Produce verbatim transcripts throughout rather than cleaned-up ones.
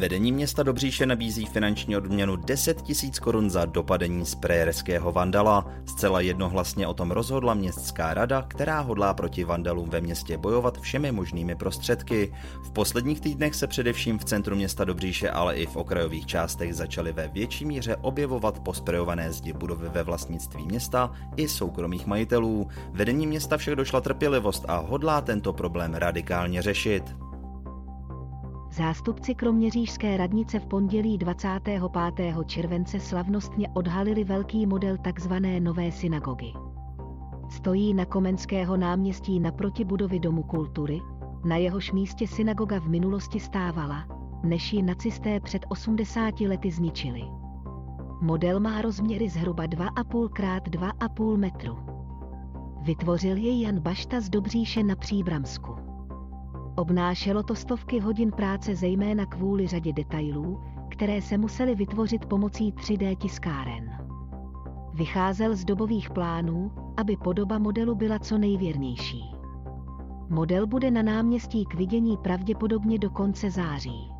Vedení města Dobříše nabízí finanční odměnu deset tisíc korun za dopadení sprayerského vandala. Zcela jednohlasně o tom rozhodla městská rada, která hodlá proti vandalům ve městě bojovat všemi možnými prostředky. V posledních týdnech se především v centru města Dobříše, ale i v okrajových částech začaly ve větší míře objevovat posprejované zdi budovy ve vlastnictví města i soukromých majitelů. Vedení města však došla trpělivost a hodlá tento problém radikálně řešit. Zástupci kroměřížské radnice v pondělí dvacátého pátého července slavnostně odhalili velký model tzv. Nové synagogy. Stojí na Komenského náměstí naproti budovy Domu kultury, na jehož místě synagoga v minulosti stávala, než ji nacisté před osmdesáti lety zničili. Model má rozměry zhruba dva a půl krát dva a půl metru. Vytvořil jej Jan Bašta z Dobříše na Příbramsku. Obnášelo to stovky hodin práce zejména kvůli řadě detailů, které se musely vytvořit pomocí tři dé tiskáren. Vycházel z dobových plánů, aby podoba modelu byla co nejvěrnější. Model bude na náměstí k vidění pravděpodobně do konce září.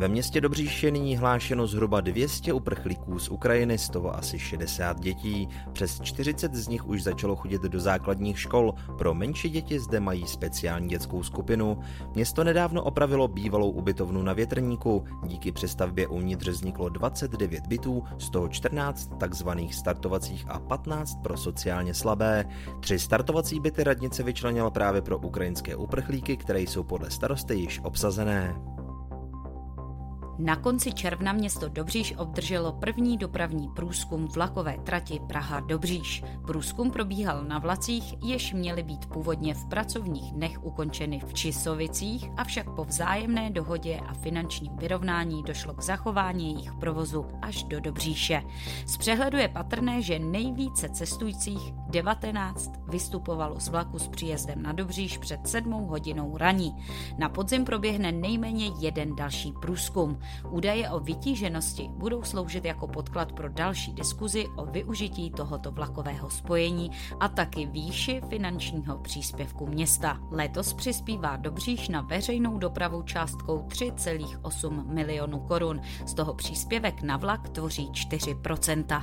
Ve městě Dobříš je nyní hlášeno zhruba dvě stě uprchlíků z Ukrajiny, z toho asi šedesát dětí. Přes čtyřicet z nich už začalo chodit do základních škol, pro menší děti zde mají speciální dětskou skupinu. Město nedávno opravilo bývalou ubytovnu na Větrníku, díky přestavbě uvnitř vzniklo dvacet devět bytů, z toho čtrnáct takzvaných startovacích a patnáct pro sociálně slabé. Tři startovací byty radnice vyčlenila právě pro ukrajinské uprchlíky, které jsou podle starosty již obsazené. Na konci června město Dobříš obdrželo první dopravní průzkum vlakové trati Praha-Dobříš. Průzkum probíhal na vlacích, jež měly být původně v pracovních dnech ukončeny v Čisovicích, avšak po vzájemné dohodě a finančním vyrovnání došlo k zachování jejich provozu až do Dobříše. Z přehledu je patrné, že nejvíce cestujících, devatenáct, vystupovalo z vlaku s příjezdem na Dobříš před sedmou hodinou raní. Na podzim proběhne nejméně jeden další průzkum. Údaje o vytíženosti budou sloužit jako podklad pro další diskuzi o využití tohoto vlakového spojení a taky výši finančního příspěvku města. Letos přispívá Dobříš na veřejnou dopravu částkou tři celá osm milionu korun. Z toho příspěvek na vlak tvoří čtyři procenta.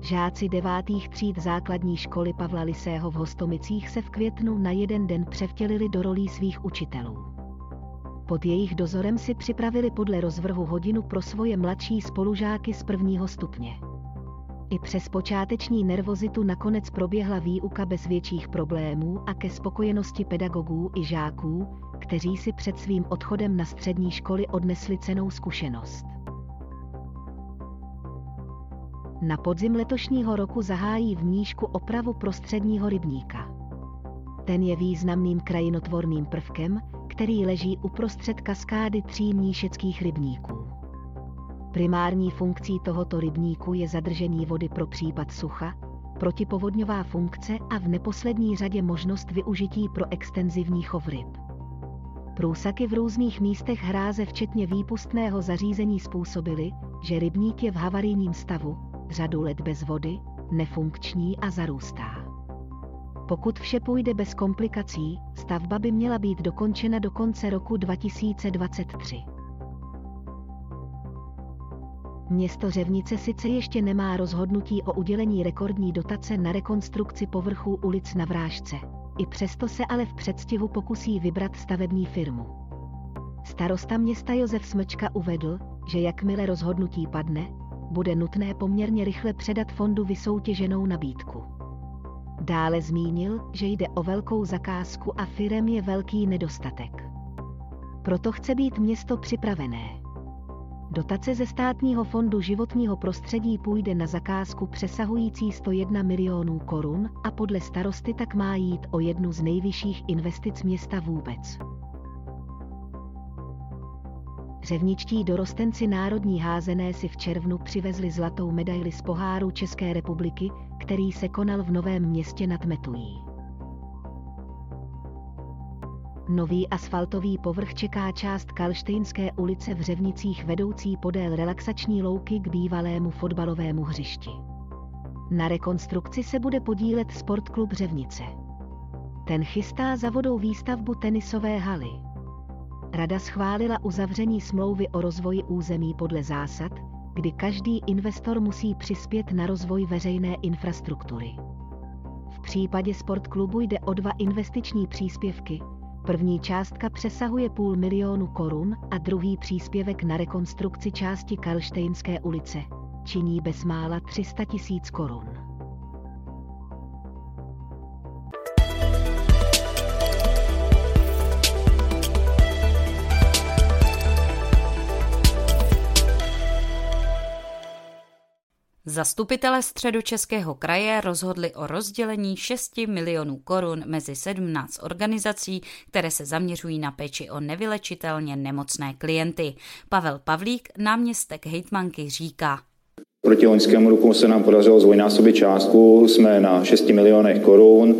Žáci devátých tříd základní školy Pavla Lisého v Hostomicích se v květnu na jeden den převtělili do rolí svých učitelů. Pod jejich dozorem si připravili podle rozvrhu hodinu pro svoje mladší spolužáky z prvního stupně. I přes počáteční nervozitu nakonec proběhla výuka bez větších problémů a ke spokojenosti pedagogů i žáků, kteří si před svým odchodem na střední školy odnesli cennou zkušenost. Na podzim letošního roku zahájí v Mníšku opravu prostředního rybníka. Ten je významným krajinotvorným prvkem, který leží uprostřed kaskády tří mníšeckých rybníků. Primární funkcí tohoto rybníku je zadržení vody pro případ sucha, protipovodňová funkce a v neposlední řadě možnost využití pro extenzivní chov ryb. Průsaky v různých místech hráze včetně výpustného zařízení způsobily, že rybník je v havarijním stavu, řadu let bez vody, nefunkční a zarůstá. Pokud vše půjde bez komplikací, stavba by měla být dokončena do konce roku dva tisíce dvacet tři. Město Řevnice sice ještě nemá rozhodnutí o udělení rekordní dotace na rekonstrukci povrchů ulic na Vrážce. I přesto se ale v předstihu pokusí vybrat stavební firmu. Starosta města Josef Smečka uvedl, že jakmile rozhodnutí padne, bude nutné poměrně rychle předat fondu vysoutěženou nabídku. Dále zmínil, že jde o velkou zakázku a firem je velký nedostatek. Proto chce být město připravené. Dotace ze Státního fondu životního prostředí půjde na zakázku přesahující sto jedna milionů korun a podle starosty tak má jít o jednu z nejvyšších investic města vůbec. Řevničtí dorostenci národní házené si v červnu přivezli zlatou medaili z poháru České republiky, který se konal v Novém Městě nad Metují. Nový asfaltový povrch čeká část Kalštejnské ulice v Řevnicích vedoucí podél relaxační louky k bývalému fotbalovému hřišti. Na rekonstrukci se bude podílet sportklub Řevnice. Ten chystá za vodou výstavbu tenisové haly. Rada schválila uzavření smlouvy o rozvoji území podle zásad, kdy každý investor musí přispět na rozvoj veřejné infrastruktury. V případě sportklubu jde o dva investiční příspěvky. První částka přesahuje půl milionu korun a druhý příspěvek na rekonstrukci části Karlštejnské ulice činí bezmála tři sta tisíc korun. Zastupitelé Středočeského kraje rozhodli o rozdělení šest milionů korun mezi sedmnáct organizací, které se zaměřují na péči o nevylečitelně nemocné klienty. Pavel Pavlík, náměstek hejtmanky, říká. Proti loňskému roku se nám podařilo zdvojnásobit částku, jsme na šesti milionech korun.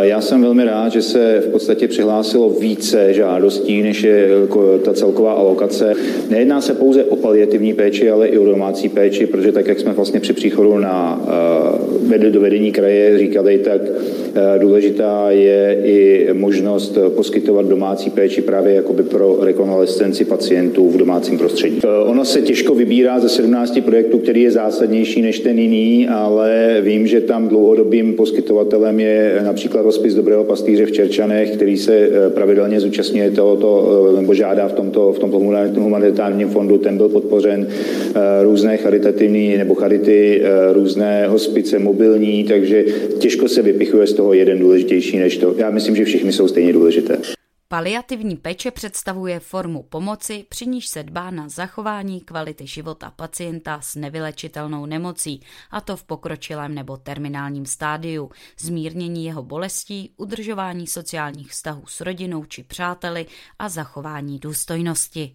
Já jsem velmi rád, že se v podstatě přihlásilo více žádostí, než je ta celková alokace. Nejedná se pouze o paliativní péči, ale i o domácí péči, protože tak, jak jsme vlastně při příchodu na do vedení kraje říkali, tak důležitá je i možnost poskytovat domácí péči právě jakoby pro rekonvalescenci pacientů v domácím prostředí. Ono se těžko vybírá ze sedmnácti projektů, který je zásadnější než ten jiný, ale vím, že tam dlouhodobým poskytovatelem je například hospic Dobrého pastýře v Čerčanech, který se pravidelně zúčastňuje tohoto, nebo žádá v tomto, v tomto humanitárním fondu. Ten byl podpořen různé charitativní nebo charity, různé hospice mobilní, takže těžko se vypichuje z toho jeden důležitější než to. Já myslím, že všichni jsou stejně důležité. Paliativní péče představuje formu pomoci, při níž se dbá na zachování kvality života pacienta s nevylečitelnou nemocí, a to v pokročilém nebo terminálním stádiu, zmírnění jeho bolestí, udržování sociálních vztahů s rodinou či přáteli a zachování důstojnosti.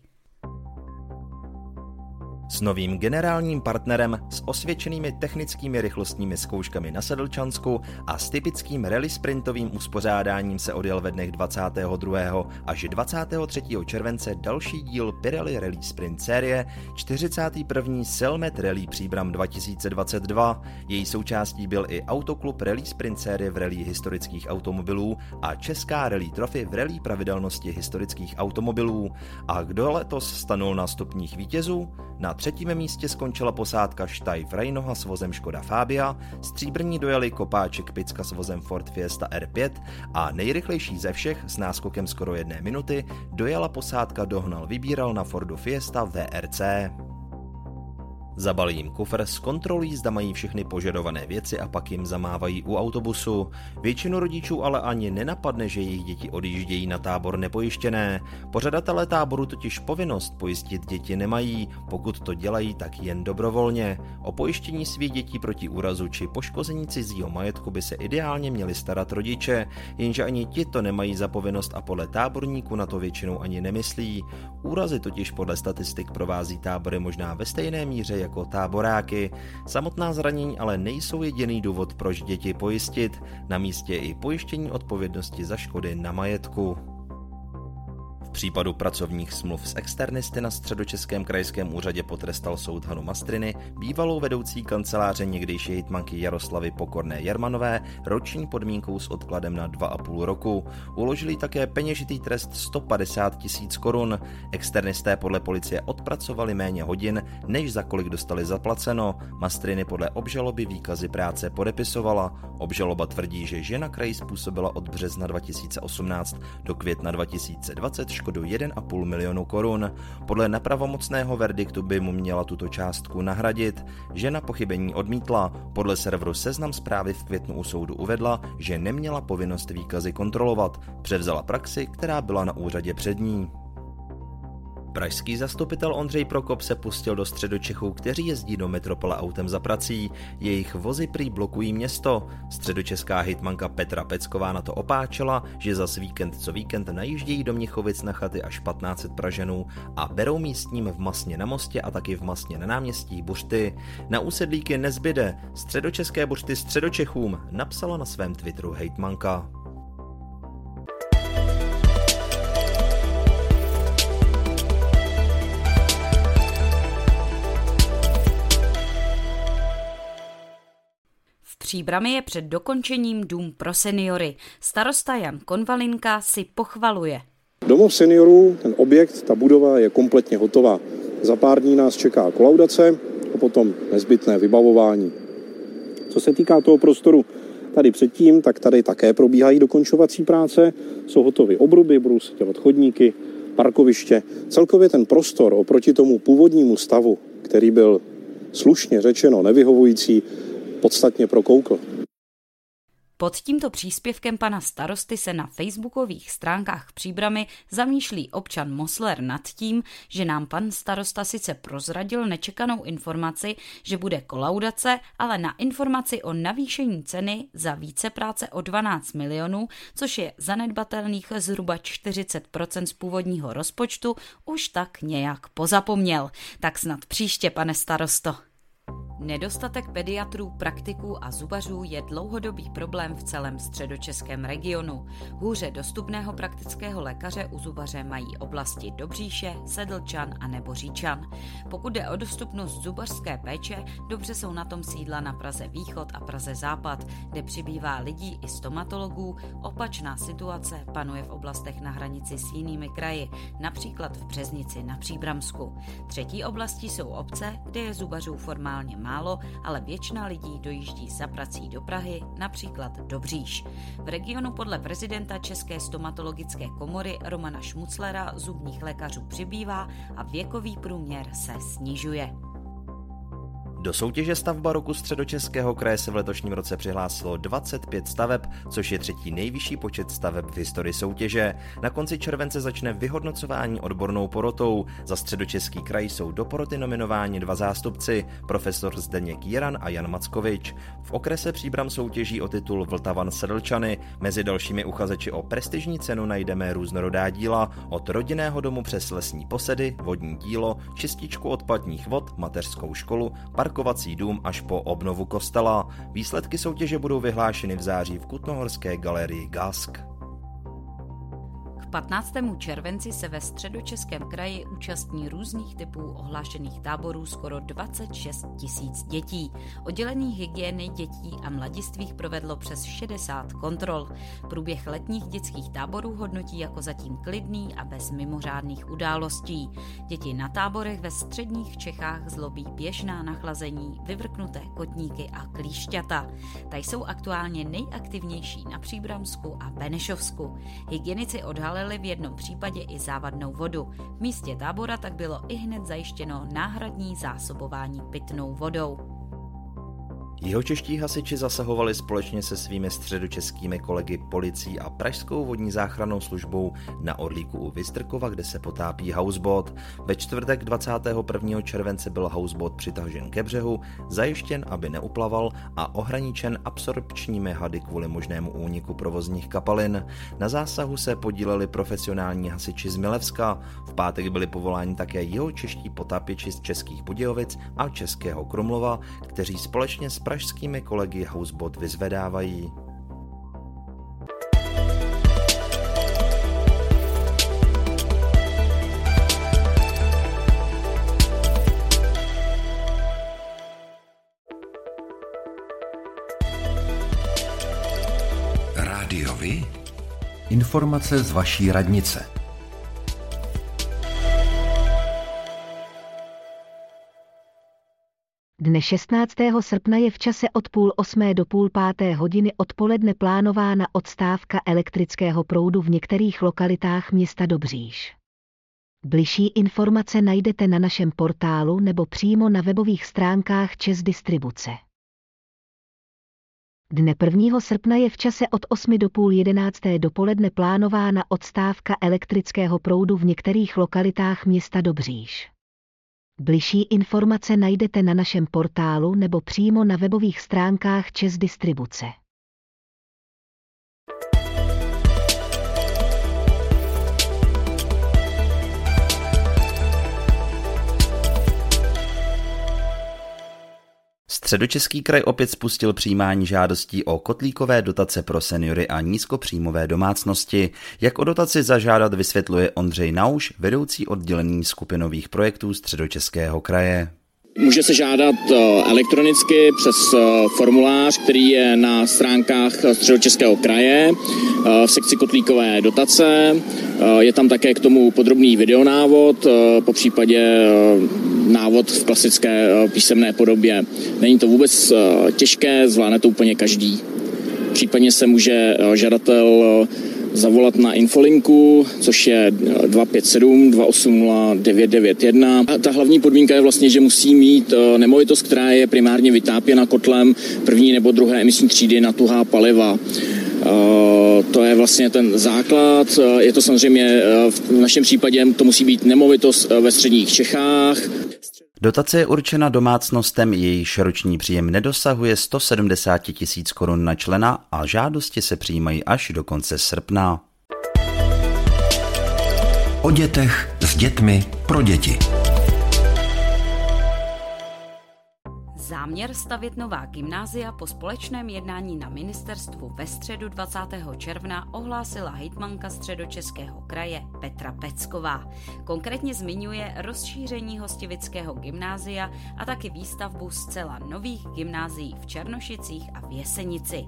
S novým generálním partnerem, s osvědčenými technickými rychlostními zkouškami na Sedlčansku a s typickým rally sprintovým uspořádáním se odjel ve dnech dvacátého druhého až dvacátého třetího července další díl Pirelli Rally Sprint série čtyřicátý první Selmet Rally Příbram dva tisíce dvacet dva. Její součástí byl i Autoklub Rally Sprint série v rally historických automobilů a Česká rally trofy v rally pravidelnosti historických automobilů. A kdo letos stanul na stupních vítězů? Na třetím místě skončila posádka Štajf Rajnoha s vozem Škoda Fabia, stříbrní dojeli Kopáček Picka s vozem Ford Fiesta R pět a nejrychlejší ze všech s náskokem skoro jedné minuty dojela posádka Dohnal Vybíral na Fordu Fiesta V R C. Zabalí jim kufr, zkontrolují, zda mají všechny požadované věci a pak jim zamávají u autobusu. Většinu rodičů ale ani nenapadne, že jejich děti odjíždějí na tábor nepojištěné. Pořadatelé táboru totiž povinnost pojistit děti nemají, pokud to dělají, tak jen dobrovolně. O pojištění svých dětí proti úrazu či poškození cizího majetku by se ideálně měli starat rodiče, jenže ani ti to nemají za povinnost a podle táborníků na to většinou ani nemyslí. Úrazy totiž podle statistik provází tábory možná ve stejné míře jako táboráky. Samotná zranění ale nejsou jediný důvod, proč děti pojistit. Na místě je i pojištění odpovědnosti za škody na majetku. V případu pracovních smluv s externisty na Středočeském krajském úřadě potrestal soud Hanu Mastriny, bývalou vedoucí kanceláře někdejší hejtmanky Jaroslavy Pokorné Jermanové, roční podmínkou s odkladem na dva a půl roku. Uložili také peněžitý trest sto padesát tisíc korun. Externisté podle policie odpracovali méně hodin, než za kolik dostali zaplaceno. Mastriny podle obžaloby výkazy práce podepisovala. Obžaloba tvrdí, že žena kraji způsobila od března dva tisíce osmnáct do května dva tisíce dvacet škodu jeden a půl milionu korun. Podle nepravomocného verdiktu by mu měla tuto částku nahradit. Žena pochybení odmítla. Podle serveru Seznam Zprávy v květnu u soudu uvedla, že neměla povinnost výkazy kontrolovat. Převzala praxi, která byla na úřadě před ní. Pražský zastupitel Ondřej Prokop se pustil do Středočechů, kteří jezdí do metropole autem za prací. Jejich vozy prý blokují město. Středočeská hejtmanka Petra Pecková na to opáčela, že zas víkend co víkend najíždějí do Mnichovic na chaty až patnáct set Pražanů a berou místním v Masně na mostě a taky v Masně na náměstí buřty. Na úsedlíky nezbyde. Středočeské buřty Středočechům, napsala na svém Twitteru hejtmanka. V Příbrami je před dokončením dům pro seniory. Starosta Jan Konvalinka si pochvaluje. Domov seniorů, ten objekt, ta budova je kompletně hotová. Za pár dní nás čeká kolaudace a potom nezbytné vybavování. Co se týká toho prostoru tady předtím, tak tady také probíhají dokončovací práce. Jsou hotové obruby, budou se dělat chodníky, parkoviště. Celkově ten prostor oproti tomu původnímu stavu, který byl slušně řečeno nevyhovující, podstatně prokoukl. Pod tímto příspěvkem pana starosty se na facebookových stránkách Příbramy zamýšlí občan Mosler nad tím, že nám pan starosta sice prozradil nečekanou informaci, že bude kolaudace, ale na informaci o navýšení ceny za vícepráce o dvanáct milionů, což je zanedbatelných zhruba čtyřicet procent z původního rozpočtu, už tak nějak pozapomněl. Tak snad příště, pane starosto. Nedostatek pediatrů, praktiků a zubařů je dlouhodobý problém v celém středočeském regionu. Hůře dostupného praktického lékaře u zubaře mají oblasti Dobříše, Sedlčan a nebo Říčan. Pokud jde o dostupnost zubařské péče, dobře jsou na tom sídla na Praze Východ a Praze Západ, kde přibývá lidí i stomatologů. Opačná situace panuje v oblastech na hranici s jinými kraji, například v Březnici na Příbramsku. Třetí oblastí jsou obce, kde je zubařů formálně má. Málo, ale většina lidí dojíždí za prací do Prahy, například Dobříš. V regionu podle prezidenta České stomatologické komory Romana Šmuclera zubních lékařů přibývá a věkový průměr se snižuje. Do soutěže Stavba roku Středočeského kraje se v letošním roce přihlásilo dvacet pět staveb, což je třetí nejvyšší počet staveb v historii soutěže. Na konci července začne vyhodnocování odbornou porotou. Za Středočeský kraj jsou do poroty nominováni dva zástupci, profesor Zdeněk Jiran a Jan Mackovič. V okrese Příbram soutěží o titul Vltavan Sedlčany. Mezi dalšími uchazeči o prestižní cenu najdeme různorodá díla, od rodinného domu přes lesní posedy, vodní dílo, čističku odpadních vod, mateřskou školu, parkovací dům až po obnovu kostela. Výsledky soutěže budou vyhlášeny v září v Kutnohorské galerii Gask. patnáctému červenci se ve Středočeském kraji účastní různých typů ohlášených táborů skoro dvacet šest tisíc dětí. Oddělení hygieny dětí a mladistvých provedlo přes šedesát kontrol. Průběh letních dětských táborů hodnotí jako zatím klidný a bez mimořádných událostí. Děti na táborech ve středních Čechách zlobí běžná nachlazení, vyvrknuté kotníky a klíšťata. Ta jsou aktuálně nejaktivnější na Příbramsku a Benešovsku. Hygienici odhalili v jednom případě i závadnou vodu. V místě tábora tak bylo ihned zajištěno náhradní zásobování pitnou vodou. Jihočeští hasiči zasahovali společně se svými středočeskými kolegy policií a pražskou vodní záchrannou službou na Orlíku u Vystrkova, kde se potápí houseboat. Ve čtvrtek dvacátého prvního července byl houseboat přitažen ke břehu, zajištěn, aby neuplaval, a ohraničen absorpčními hady kvůli možnému úniku provozních kapalin. Na zásahu se podíleli profesionální hasiči z Milevska. V pátek byli povoláni také jihočeští potápěči z Českých Budějovic a Českého Krumlova, kteří společně s pražskými kolegy houseboat vyzvedávají. informace z vaší radnice. Dne šestnáctého srpna je v čase od půl osmé do půl páté hodiny odpoledne plánována odstávka elektrického proudu v některých lokalitách města Dobříš. Bližší informace najdete na našem portálu nebo přímo na webových stránkách ČEZ Distribuce. Dne prvního srpna je v čase od osmi do půl jedenácté dopoledne plánována odstávka elektrického proudu v některých lokalitách města Dobříš. Bližší informace najdete na našem portálu nebo přímo na webových stránkách ČEZ Distribuce. Středočeský kraj opět spustil přijímání žádostí o kotlíkové dotace pro seniory a nízkopříjmové domácnosti. Jak o dotaci zažádat, vysvětluje Ondřej Nauš, vedoucí oddělení skupinových projektů Středočeského kraje. Může se žádat elektronicky přes formulář, který je na stránkách Středočeského kraje v sekci kotlíkové dotace. Je tam také k tomu podrobný videonávod, popřípadě návod v klasické písemné podobě. Není to vůbec těžké, zvládne to úplně každý. Případně se může žadatel zavolat na infolinku, což je dva pět sedm, dva osm nula, devět devět jedna. A ta hlavní podmínka je vlastně, že musí mít nemovitost, která je primárně vytápěna kotlem první nebo druhé emisní třídy na tuhá paliva. To je vlastně ten základ. Je to samozřejmě v našem případě, to musí být nemovitost ve středních Čechách. Dotace je určena domácnostem, jejíž roční příjem nedosahuje sto sedmdesát tisíc korun na člena a žádosti se přijímají až do konce srpna. O dětech, s dětmi, pro děti. Záměr stavět nová gymnázia po společném jednání na ministerstvu ve středu dvacátého června ohlásila hejtmanka Středočeského kraje Petra Pecková. Konkrétně zmiňuje rozšíření hostivického gymnázia a taky výstavbu zcela nových gymnázií v Černošicích a v Jesenici.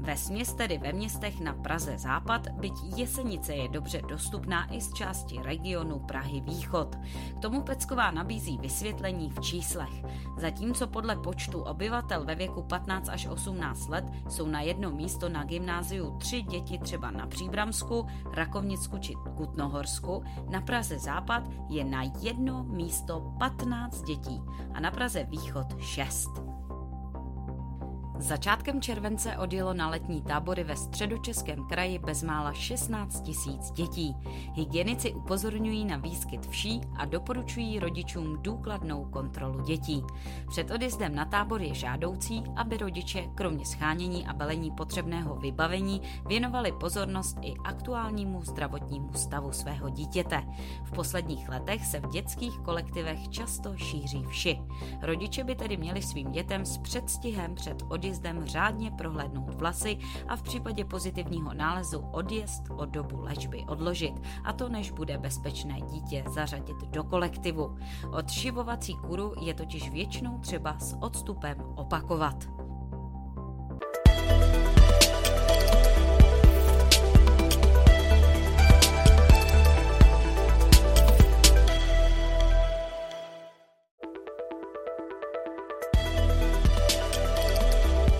Vesměs tedy ve městech na Praze Západ, byť Jesenice je dobře dostupná i z části regionu Prahy Východ. K tomu Pecková nabízí vysvětlení v číslech. Zatímco podle počtu obyvatel ve věku patnáct až osmnáct let jsou na jedno místo na gymnáziu tři děti třeba na Příbramsku, Rakovnicku či Kutnohorsku, na Praze Západ je na jedno místo patnáct dětí a na Praze Východ šest. Začátkem července odjelo na letní tábory ve Středočeském kraji bezmála šestnáct tisíc dětí. Hygienici upozorňují na výskyt vší a doporučují rodičům důkladnou kontrolu dětí. Před odjezdem na tábor je žádoucí, aby rodiče kromě shánění a balení potřebného vybavení věnovali pozornost i aktuálnímu zdravotnímu stavu svého dítěte. V posledních letech se v dětských kolektivech často šíří vši. Rodiče by tedy měli svým dětem s předstihem před odjezdem řádně prohlédnout vlasy a v případě pozitivního nálezu odjezd o dobu léčby odložit, a to než bude bezpečné dítě zařadit do kolektivu. Odšivovací kuru je totiž většinou třeba s odstupem opakovat.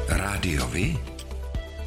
Rádio Vy,